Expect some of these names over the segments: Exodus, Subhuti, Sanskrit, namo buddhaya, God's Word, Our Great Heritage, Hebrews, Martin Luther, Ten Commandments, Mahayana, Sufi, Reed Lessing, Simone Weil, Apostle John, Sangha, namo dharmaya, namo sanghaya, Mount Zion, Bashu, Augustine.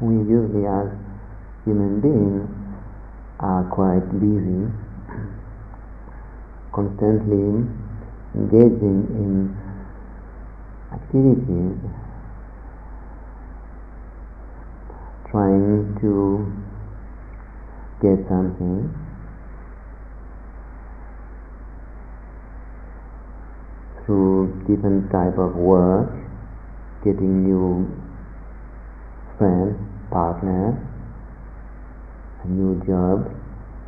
we usually as human beings are quite busy, constantly engaging in activities, trying to get something, through different type of work, getting new friends, partners, a new job,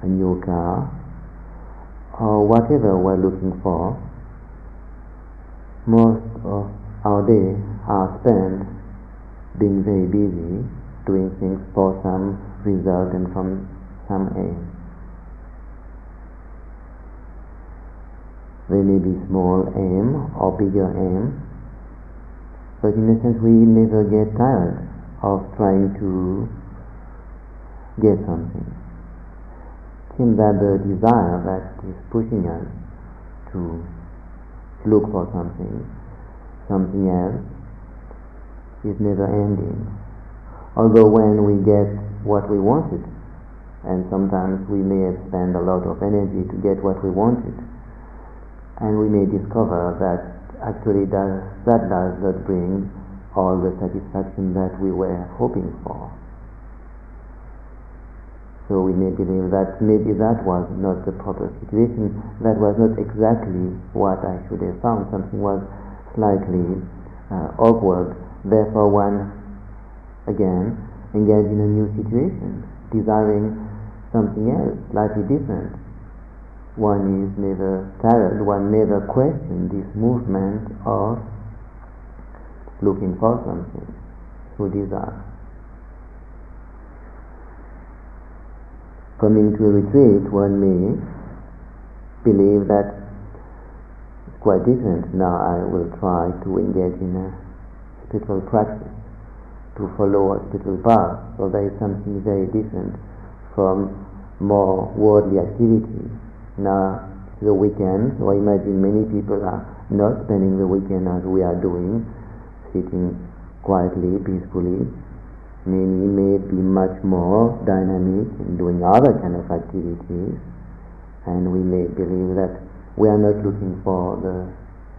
a new car, or whatever we're looking for. Most of our day are spent being very busy, doing things for some result and from some aim. They may be small aim or bigger aim, but in a sense we never get tired of trying to get something. Seems that the desire that is pushing us to look for something else, is never ending. Although when we get what we wanted, and sometimes we may have spent a lot of energy to get what we wanted, and we may discover that actually that does not bring all the satisfaction that we were hoping for. So we may believe that maybe that was not the proper situation, that was not exactly what I should have found, something was slightly awkward, therefore one again engaged in a new situation, desiring something else, slightly different. One is never tired, one never questions this movement of looking for something through desire. Coming to a retreat, one may believe that it's quite different. Now I will try to engage in a spiritual practice, to follow a spiritual path, so there is something very different from more worldly activities. Now, the weekend, so I imagine many people are not spending the weekend as we are doing, sitting quietly, peacefully. Many may be much more dynamic in doing other kind of activities, and we may believe that we are not looking for the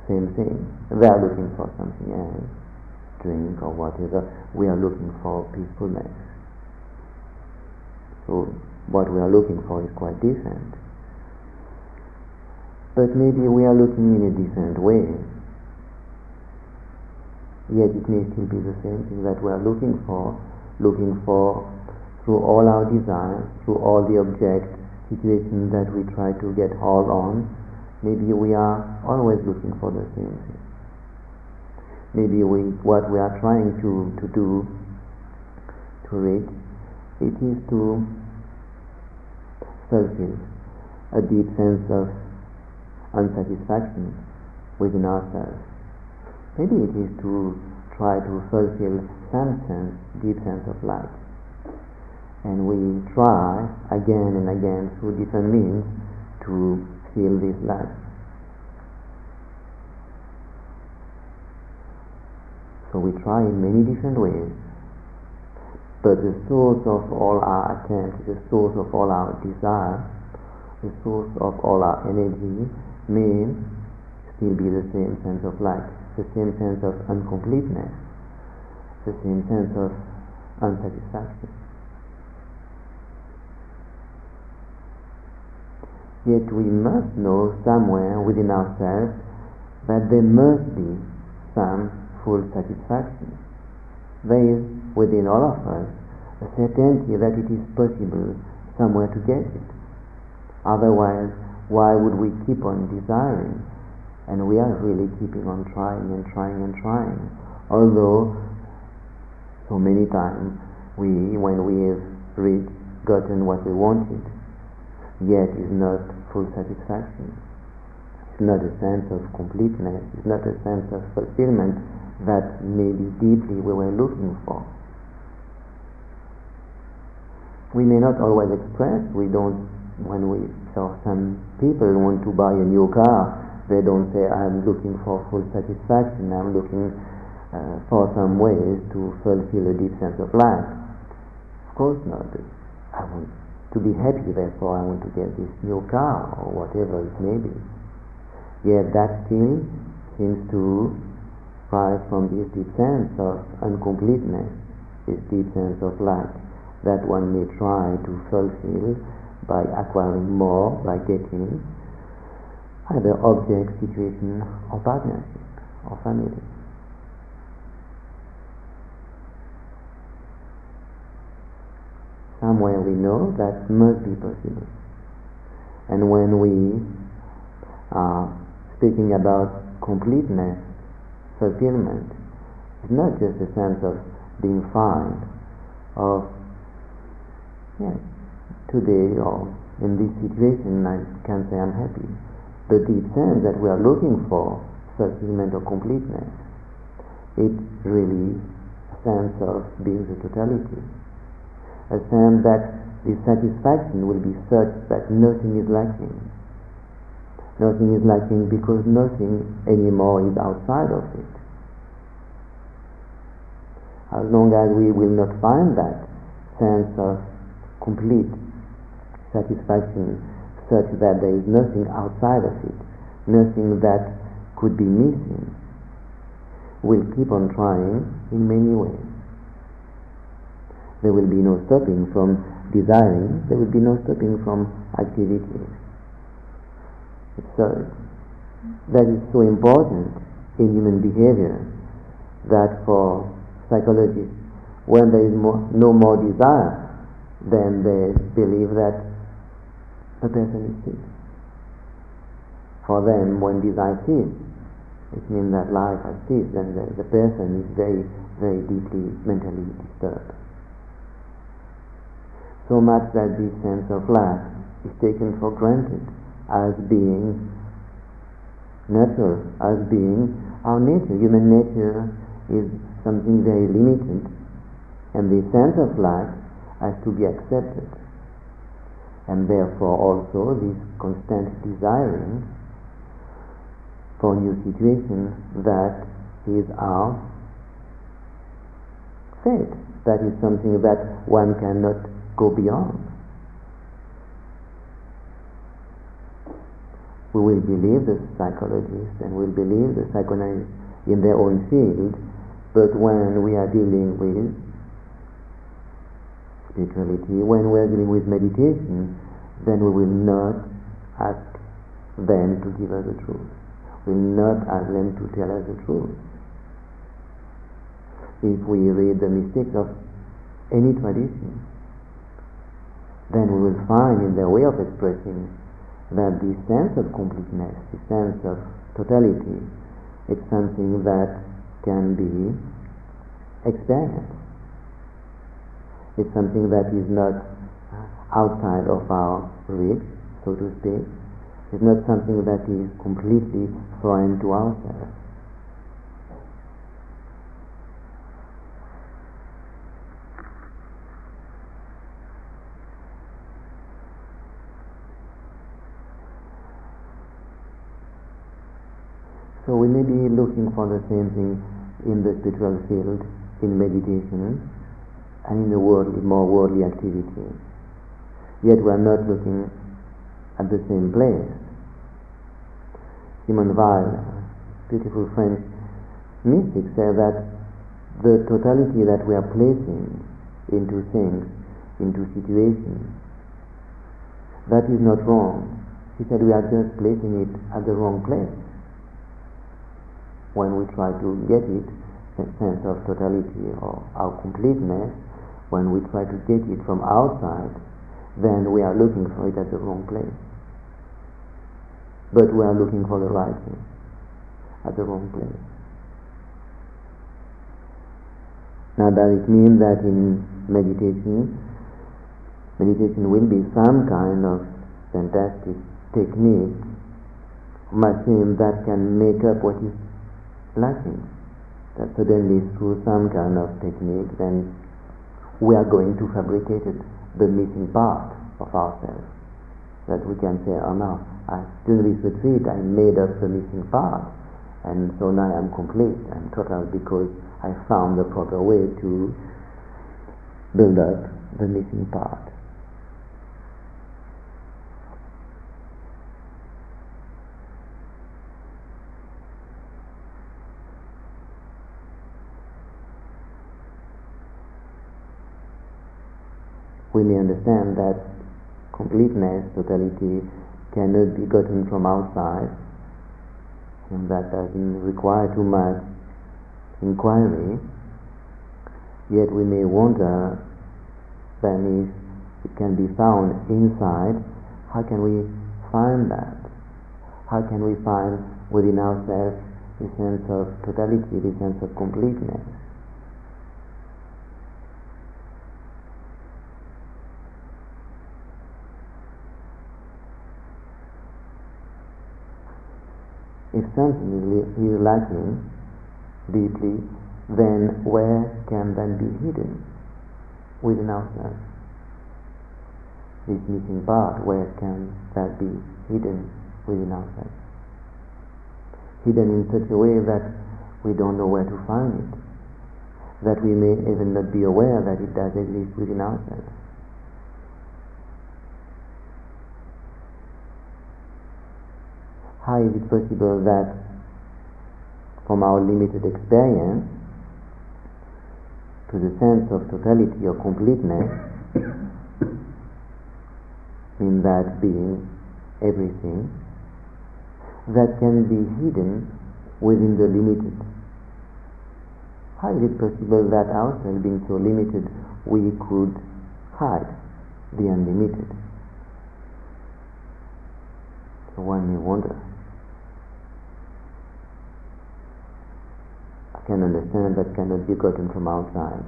same thing. They are looking for something else, drink or whatever. We are looking for peacefulness. So, what we are looking for is quite different. But maybe we are looking in a different way, yet it may still be the same thing that we are looking for through all our desires, through all the objects, situations that we try to get hold on. Maybe we are always looking for the same thing. Maybe what we are trying to do, to reach, it is to fulfill a deep sense of unsatisfaction within ourselves. Maybe it is to try to fulfill some sense, deep sense of light. And we try again and again through different means to feel this light. So we try in many different ways, but the source of all our attempt, the source of all our desire, the source of all our energy may still be the same sense of light, the same sense of uncompleteness, the same sense of unsatisfaction. Yet we must know somewhere within ourselves that there must be some full satisfaction. There is within all of us a certainty that it is possible somewhere to get it. Otherwise, why would we keep on desiring? And we are really keeping on trying, although so many times when we have gotten what we wanted, yet is not full satisfaction. It's not a sense of completeness, it's not a sense of fulfillment that maybe deeply we were looking for. We may not always express, when we saw some people want to buy a new car, they don't say, I'm looking for full satisfaction, I'm looking for some ways to fulfill a deep sense of life. course not. I want to be happy, therefore I want to get this new car or whatever it may be. Yet that still seems to arise from this deep sense of uncompleteness, this deep sense of lack that one may try to fulfill by acquiring more, by getting either object, situation, or partnership, or family. Somewhere we know that must be possible. And when we are speaking about completeness, fulfillment, it's not just a sense of being fine, of today or in this situation I can say I'm happy. The deep sense that we are looking for fulfillment or completeness, it's really a sense of being the totality, a sense that the satisfaction will be such that nothing is lacking. Nothing is lacking because nothing anymore is outside of it. As long as we will not find that sense of complete satisfaction such that there is nothing outside of it, nothing that could be missing, we'll keep on trying in many ways. There will be no stopping from desiring, there will be no stopping from activities. So that is so important in human behavior, that for psychologists, when there is no more desire, then they believe that the person is sick. For them, when desire ceases, it means that life has ceased, and the person is very, very deeply mentally disturbed. So much that this sense of life is taken for granted, as being natural, as being our nature. Human nature is something very limited, and the sense of life has to be accepted. And therefore also this constant desiring for new situation, that is our fate. That is something that one cannot go beyond. We will believe the psychologists and will believe the psychoanalysts in their own field, but when we are dealing with spirituality, when we are dealing with meditation, then we will not ask them to give us the truth. We will not ask them to tell us the truth. If we read the mystics of any tradition, then we will find in their way of expressing that this sense of completeness, this sense of totality, it's something that can be experienced. It's something that is not outside of our reach, so to speak. It's not something that is completely foreign to ourselves. So we may be looking for the same thing in the spiritual field, in meditation, and in the worldly, more worldly activity. Yet we are not looking at the same place. Simone Weil, beautiful French mystic, said that the totality that we are placing into things, into situations, that is not wrong. She said we are just placing it at the wrong place. When we try to get it, a sense of totality or our completeness, when we try to get it from outside, then we are looking for it at the wrong place. But we are looking for the right thing at the wrong place. Now, does it mean that in meditation will be some kind of fantastic technique, machine that can make up what is lacking, that suddenly through some kind of technique then we are going to fabricate the missing part of ourselves, that we can say, oh no, during this retreat I made up the missing part, and so now I'm complete, I'm total, because I found the proper way to build up the missing part. We may understand that completeness, totality, cannot be gotten from outside, and that doesn't require too much inquiry, yet we may wonder, then if it can be found inside, how can we find that? How can we find within ourselves the sense of totality, the sense of completeness? If something is lacking deeply, then where can that be hidden within ourselves? This missing part, where can that be hidden within ourselves? Hidden in such a way that we don't know where to find it, that we may even not be aware that it does exist within ourselves. How is it possible that from our limited experience to the sense of totality or completeness, in that being everything, that can be hidden within the limited? How is it possible that ourselves being so limited, we could hide the unlimited? So one may wonder. Can understand that cannot be gotten from outside,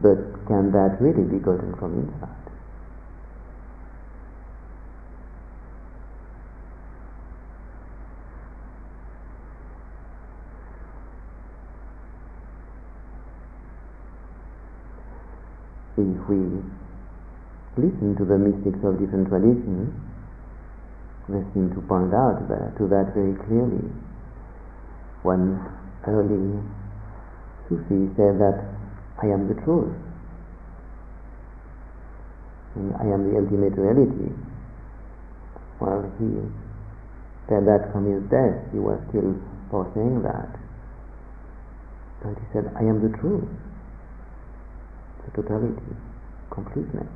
but can that really be gotten from inside? If we listen to the mystics of different traditions, they seem to point out to that very clearly. One early Sufi said that I am the truth, and I am the ultimate reality. Well, he said that from his death, he was still saying that. But he said, I am the truth, the totality, completeness.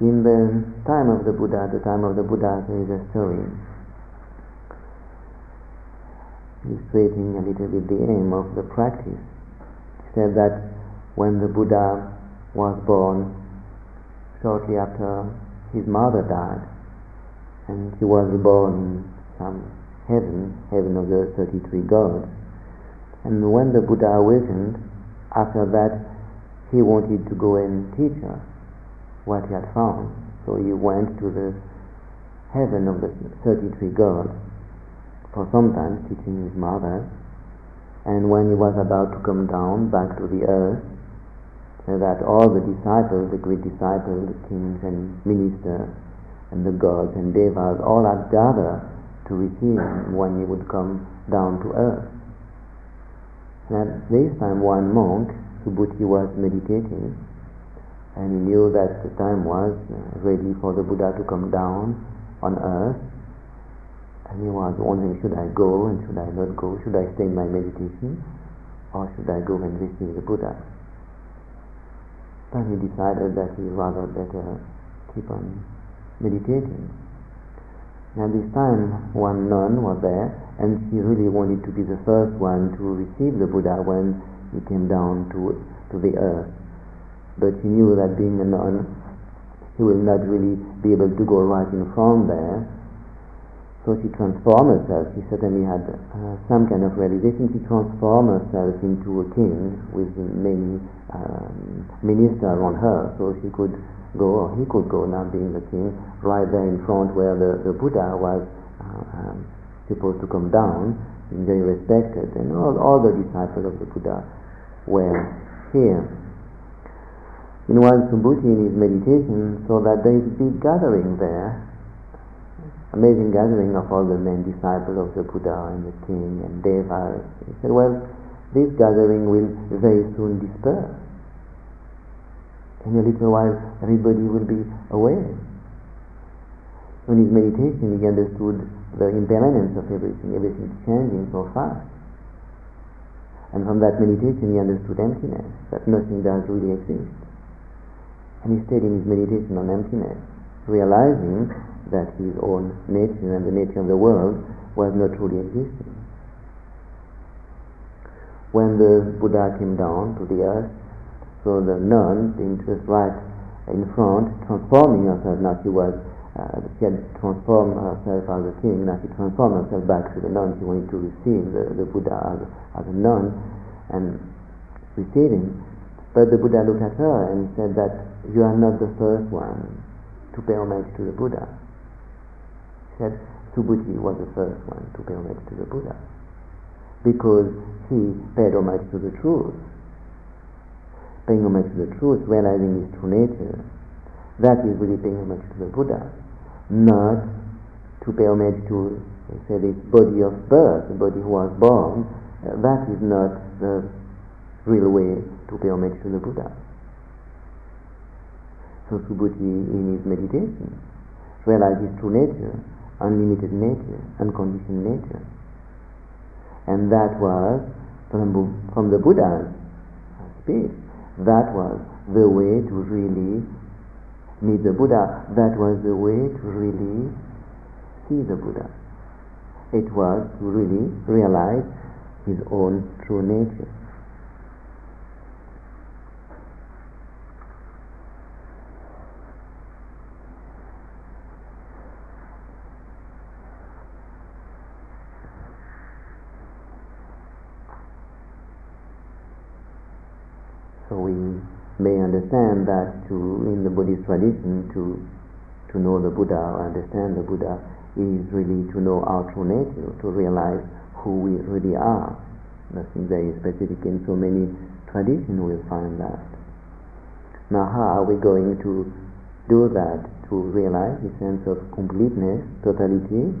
In the time of the Buddha, there is a story illustrating a little bit the aim of the practice. He said that when the Buddha was born, shortly after his mother died, and he was born in some heaven of the 33 gods, and when the Buddha awakened, after that he wanted to go and teach us what he had found. So he went to the heaven of the 33 gods for some time, teaching his mother, and when he was about to come down back to the earth, so that all the disciples, the great disciples, the kings and ministers and the gods and devas, all had gathered to receive him when he would come down to earth. And at this time one monk, Subhuti, was meditating, and he knew that the time was ready for the Buddha to come down on earth, and he was wondering, should I go and should I not go? Should I stay in my meditation, or should I go and receive the Buddha? Then he decided that he rather better keep on meditating. And at this time one nun was there, and she really wanted to be the first one to receive the Buddha when he came down to the earth. But he knew that being a nun, he will not really be able to go right in front there. So she transformed herself. She certainly had some kind of realization. She transformed herself into a king with many ministers on her, so she could go, or he could go, now being the king, right there in front where the Buddha was supposed to come down, and very respected. And all the disciples of the Buddha were here. In one Subhuti, in his meditation, saw that there is a big gathering there, amazing gathering of all the men disciples of the Buddha and the king and devas. He said, well, this gathering will very soon disperse. In a little while, everybody will be aware. In his meditation, he understood the impermanence of everything, everything changing so fast. And from that meditation, he understood emptiness, that nothing does really exist. And he stayed in his meditation on emptiness, realizing that his own nature and the nature of the world was not truly existing. When the Buddha came down to the earth, so the nun being just right in front, transforming herself, now she had transformed herself as a king, now she transformed herself back to the nun. She wanted to receive the Buddha as a nun, and receiving. But the Buddha looked at her and said that you are not the first one to pay homage to the Buddha. She said, Subhuti was the first one to pay homage to the Buddha, because he paid homage to the truth. Paying homage to the truth, realizing his true nature, that is really paying homage to the Buddha, not to pay homage to, say, this body of birth, the body who was born. That is not the real way to pay homage to the Buddha. So Subhuti, in his meditation, realized his true nature, unlimited nature, unconditioned nature. And that was, from the Buddha's speech, that was the way to really meet the Buddha. That was the way to really see the Buddha. It was to really realize his own true nature. May understand that in the Buddhist tradition, to know the Buddha or understand the Buddha is really to know our true nature, to realize who we really are. Nothing very specific in so many traditions we'll find that. Now, how are we going to do that, to realize the sense of completeness, totality?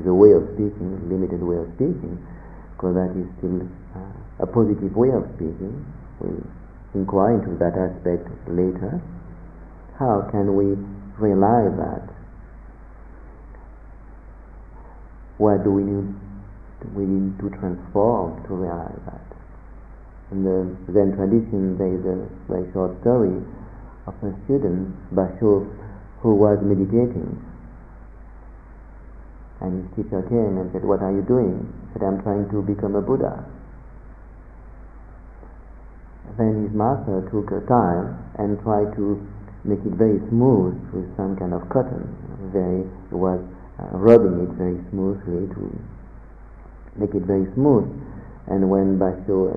Is a way of speaking, a limited way of speaking, because that is still a positive way of speaking. We'll inquire into that aspect later. How can we realize that? What do we need to transform to realize that? In the Zen tradition, there is a very short story of a student, Bashu, who was meditating, and his teacher came and said, "What are you doing?" He said, "I'm trying to become a Buddha." Then his master took a tile and tried to make it very smooth with some kind of cotton. He was rubbing it very smoothly to make it very smooth. And when Basho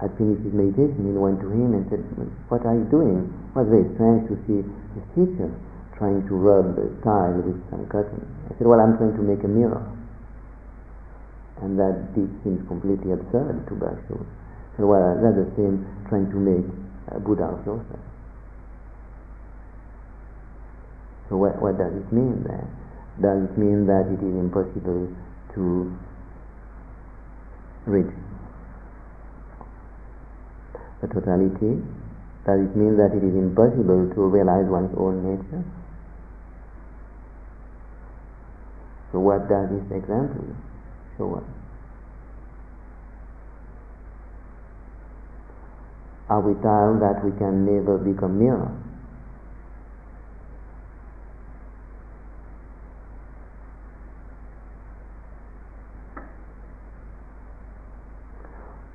had finished his meditation, he went to him and said, "What are you doing?" It was very strange to see his teacher trying to rub the tile with some cotton. He said, "Well, I'm trying to make a mirror." And that did seem completely absurd to Basho. Well, that's the same trying to make a Buddha of yourself. So what does it mean then? Does it mean that it is impossible to reach the totality? Does it mean that it is impossible to realize one's own nature? So what does this example show us? Are we told that we can never become mirror?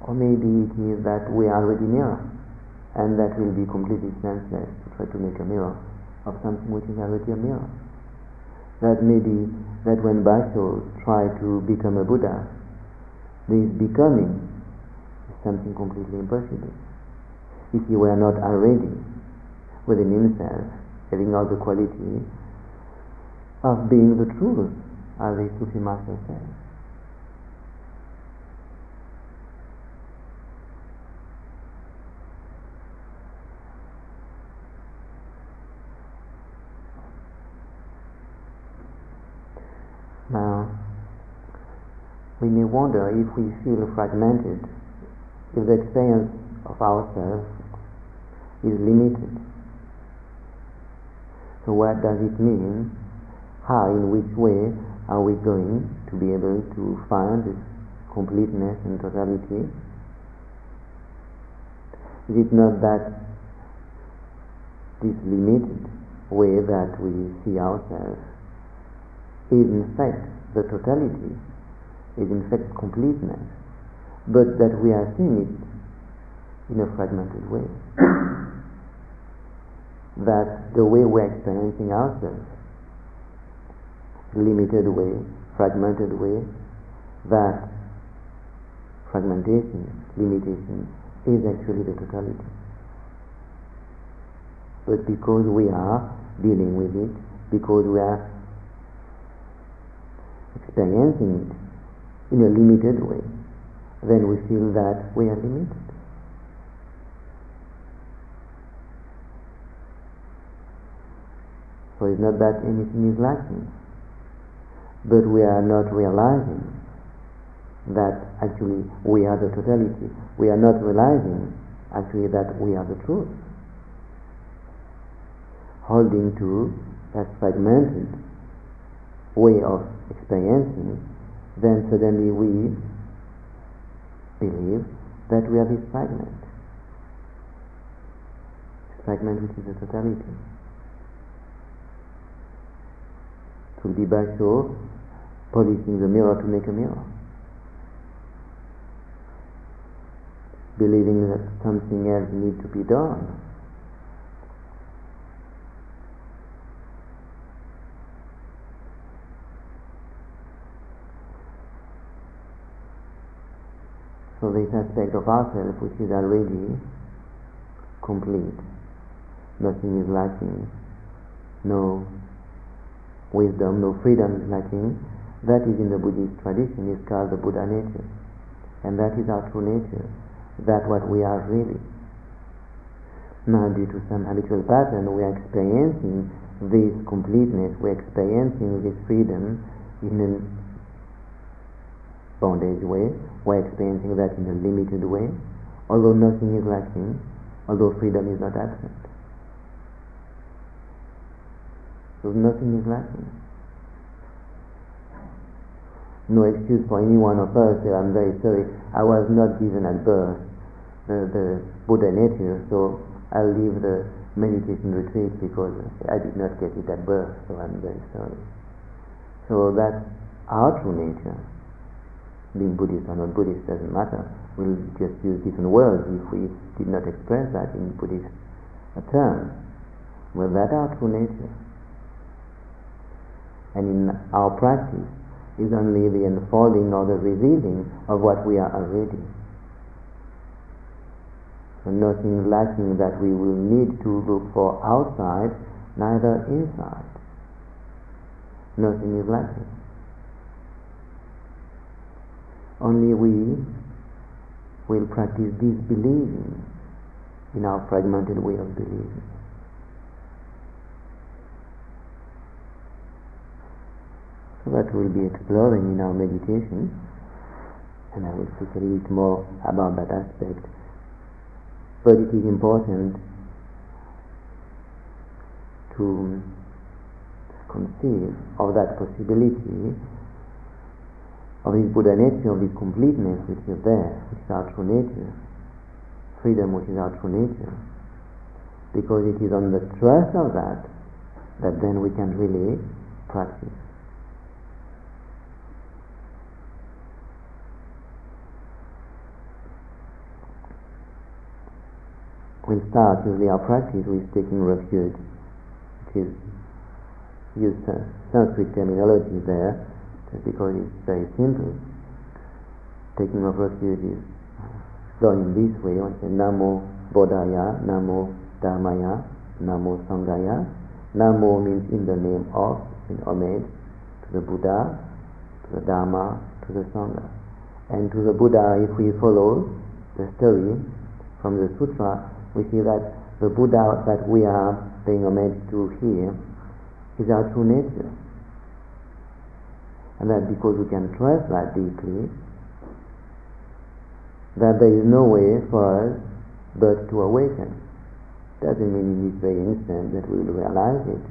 Or maybe it is that we are already mirror, and that will be completely senseless to try to make a mirror of something which is already a mirror. That maybe that when Basho tried to become a Buddha, this becoming is something completely impossible. If he were not already within himself, having all the quality of being the truth, as the Sufi master says. we may wonder if we feel fragmented, if the experience of ourselves is limited. So what does it mean? How, in which way are we going to be able to find this completeness and totality? Is it not that this limited way that we see ourselves is in fact the totality, is in fact completeness, but that we are seeing it in a fragmented way? That the way we're experiencing ourselves, limited way, fragmented way, that fragmentation, limitation is actually the totality. But because we are dealing with it, because we are experiencing it in a limited way, then we feel that we are limited. So it's not that anything is lacking, but we are not realizing that actually we are the totality. We are not realizing actually that we are the truth, holding to that fragmented way of experiencing. Then suddenly we believe that we are this fragment which is the totality. To be Bashu polishing the mirror to make a mirror, believing that something else needs to be done. So this aspect of ourselves which is already complete, nothing is lacking, no wisdom, no freedom is lacking, that is, in the Buddhist tradition, is called the Buddha nature, and that is our true nature. That's what we are really. Now, due to some habitual pattern, we are experiencing this completeness, we are experiencing this freedom in a bondage way, we are experiencing that in a limited way, although nothing is lacking, although freedom is not absent. So nothing is lacking. No excuse for any one of us. I'm very sorry, I was not given at birth the Buddha nature, so I'll leave the meditation retreat because I did not get it at birth, so I'm very sorry. So that's our true nature. Being Buddhist or not Buddhist doesn't matter. We'll just use different words if we did not express that in Buddhist terms. Well, that's our true nature. And in our practice, is only the unfolding or the revealing of what we are already. So nothing lacking that we will need to look for outside, neither inside. Nothing is lacking. Only we will practice disbelieving in our fragmented way of believing. So that we'll be exploring in our meditation, and I will speak a little bit more about that aspect. But it is important to conceive of that possibility of this Buddha nature, of this completeness which is there, which is our true nature, freedom which is our true nature, because it is on the trust of that that then we can really practice. We start usually our practice with taking refuge, which is used Sanskrit terminology there, just because it's very simple. Taking of refuge is done in this way. We say namo buddhaya, namo dharmaya, namo sanghaya. Namo means in the name of, in homage to the Buddha, to the Dharma, to the Sangha. And to the Buddha, if we follow the story from the Sutra, we see that the Buddha that we are paying homage to here is our true nature. and that because you can trust that deeply, that there is no way for us but to awaken. Doesn't mean in this very instant that we will realize it,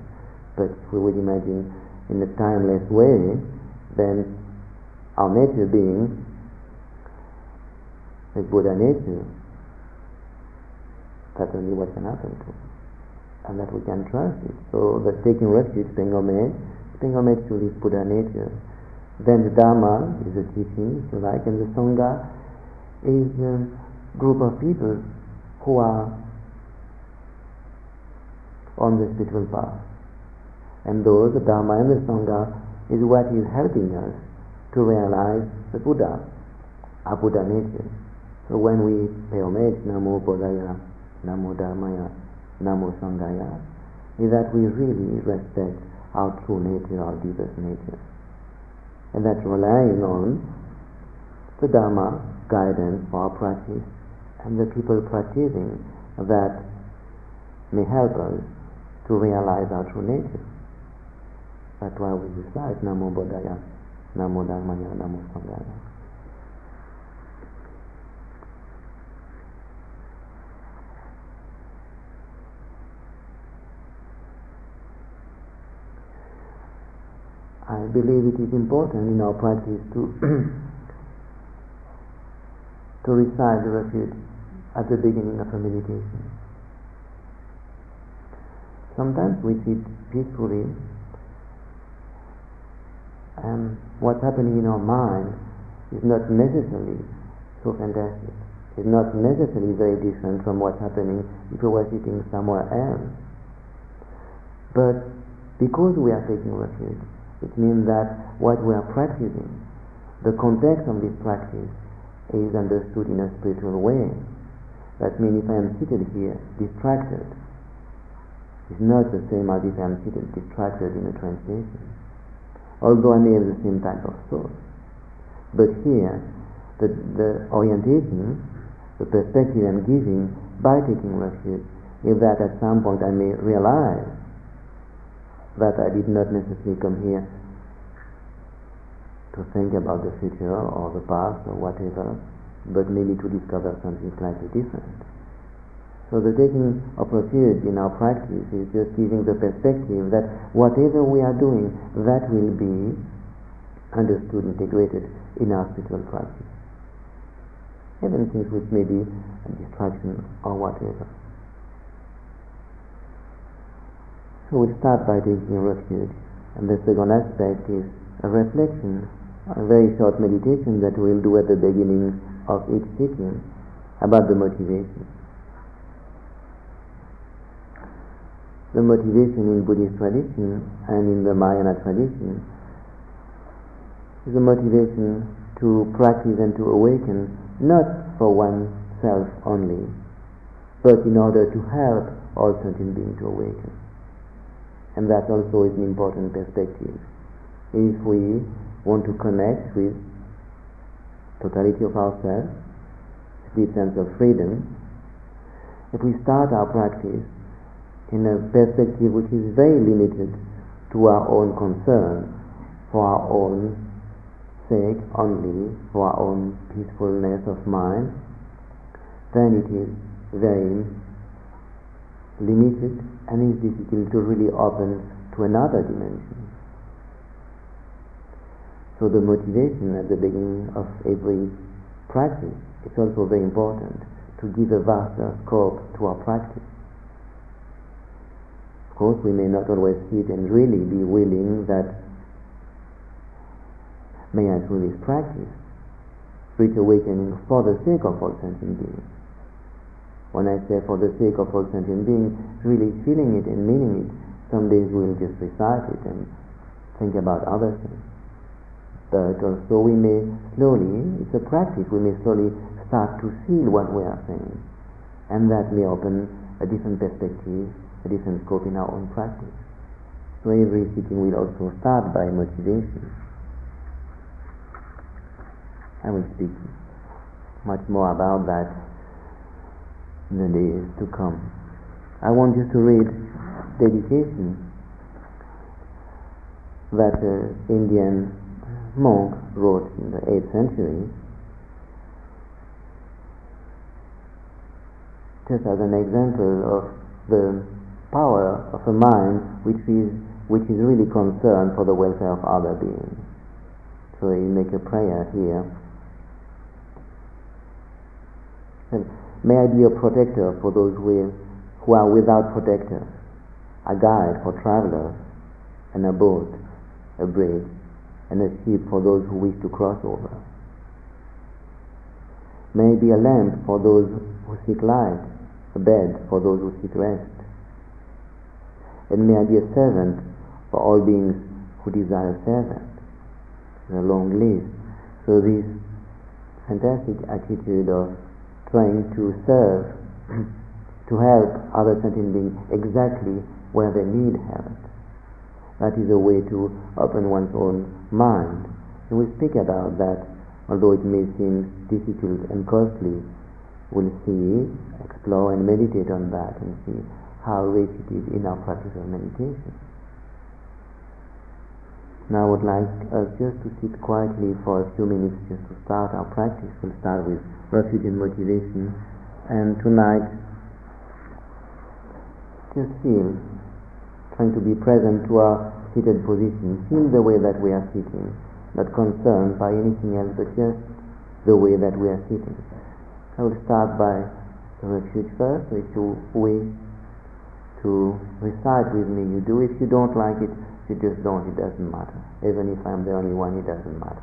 but if we would imagine in a timeless way, then our nature being is Buddha nature. That's only what can happen to us, and that we can trust it. So that taking refuge, Spengome actually is Buddha nature. Then the Dharma is the teaching, if you like, and the Sangha is a group of people who are on the spiritual path. And those, the Dharma and the Sangha, is what is helping us to realize the Buddha, our Buddha nature. So when we pay homage, namo buddhaya, namo dharmaya, namo sanghaya, is that we really respect our true nature, our deepest nature. And that's relying on the Dharma guidance for our practice, and the people practicing that may help us to realize our true nature. That's why we recite namo buddhaya, namo dharmaya, namo sanghaya. I believe it is important in our practice to recite the refuge at the beginning of a meditation. Sometimes we sit peacefully, and what's happening in our mind is not necessarily so fantastic. It's not necessarily very different from what's happening if we were sitting somewhere else. But because we are taking refuge, it means that what we are practicing, the context of this practice, is understood in a spiritual way. That means if I am seated here, distracted, it's not the same as if I am seated distracted in a train station. Although I may have the same type of thought. But here, the orientation, the perspective I'm giving by taking refuge, is that at some point I may realize that I did not necessarily come here to think about the future or the past or whatever, but maybe to discover something slightly different. So the taking of refuge in our practice is just giving the perspective that whatever we are doing, that will be understood, integrated in our spiritual practice. Even things which may be a distraction or whatever. So we start by taking refuge, and the second aspect is a reflection, a very short meditation that we'll do at the beginning of each sitting about the motivation. The motivation in Buddhist tradition and in the Mahayana tradition is a motivation to practice and to awaken, not for oneself only, but in order to help all sentient beings to awaken. And that also is an important perspective. If we want to connect with totality of ourselves, deep sense of freedom, if we start our practice in a perspective which is very limited to our own concern, for our own sake only, for our own peacefulness of mind, then it is very limited, and it's difficult to really open to another dimension. So the motivation at the beginning of every practice is also very important to give a vaster scope to our practice. Of course, we may not always sit and really be willing that, may I do this practice, reach awakening for the sake of all sentient beings. When I say for the sake of all sentient beings, really feeling it and meaning it. Some days we'll just recite it and think about other things. But also we may slowly, it's a practice, we may slowly start to feel what we are saying. And that may open a different perspective, a different scope in our own practice. So every sitting will also start by motivation. I will speak much more about that in the days to come. I want you to read dedication that Indian monk wrote in the 8th century, just as an example of the power of a mind which is really concerned for the welfare of other beings. So you make a prayer here. And may I be a protector for those who are without protectors, a guide for travelers, and a boat, a bridge, and a ship for those who wish to cross over. May I be a lamp for those who seek light, a bed for those who seek rest. And may I be a servant for all beings who desire a servant. It's a long list. So this fantastic attitude of trying to serve, to help other sentient beings exactly where they need help. That is a way to open one's own mind. And we'll speak about that, although it may seem difficult and costly. We'll see, explore and meditate on that and see how rich it is in our practice of meditation. Now I would like us just to sit quietly for a few minutes just to start our practice. We'll start with refuge and motivation, and tonight just feel, trying to be present to our seated position, feel the way that we are sitting, not concerned by anything else but just the way that we are sitting. I will start by the refuge first, so if you wish to recite with me, you do. If you don't like it, you just don't. It doesn't matter. Even if I'm the only one, it doesn't matter.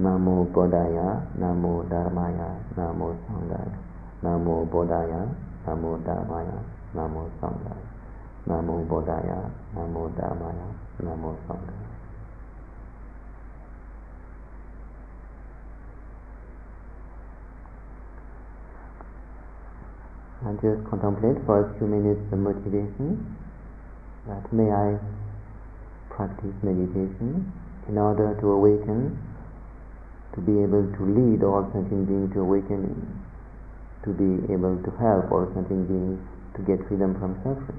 Namo buddhaya, namo dharmaya, namo sanghaya. Namo buddhaya, namo dharmaya, namo sanghaya. Namo buddhaya, namo dharmaya, namo sanghaya. And just contemplate for a few minutes the motivation that may I practice meditation in order to awaken, to be able to lead all sentient beings to awakening, to be able to help all sentient beings to get freedom from suffering.